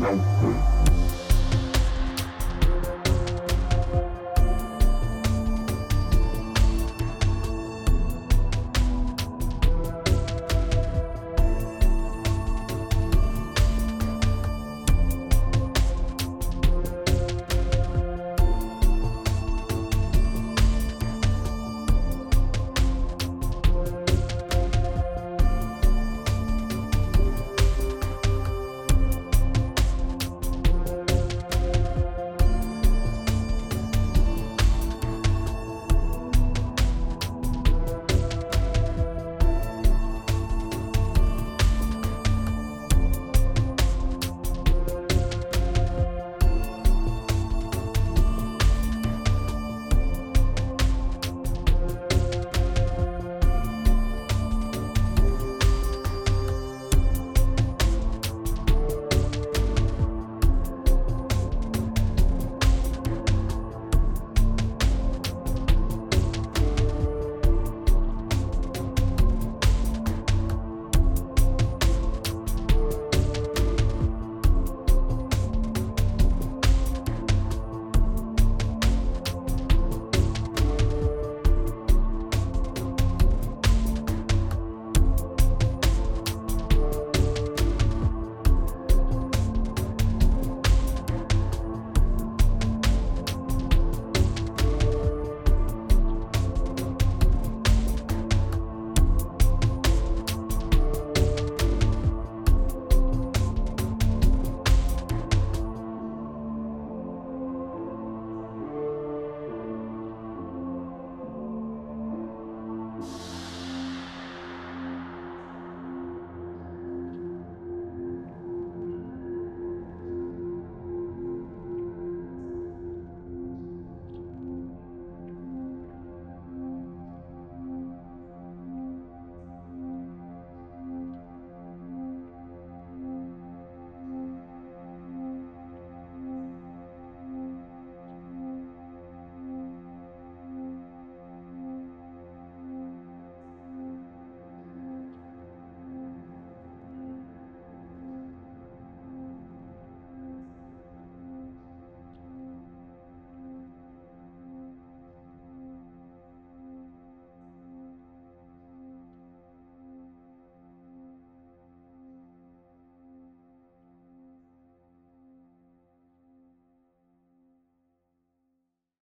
Love,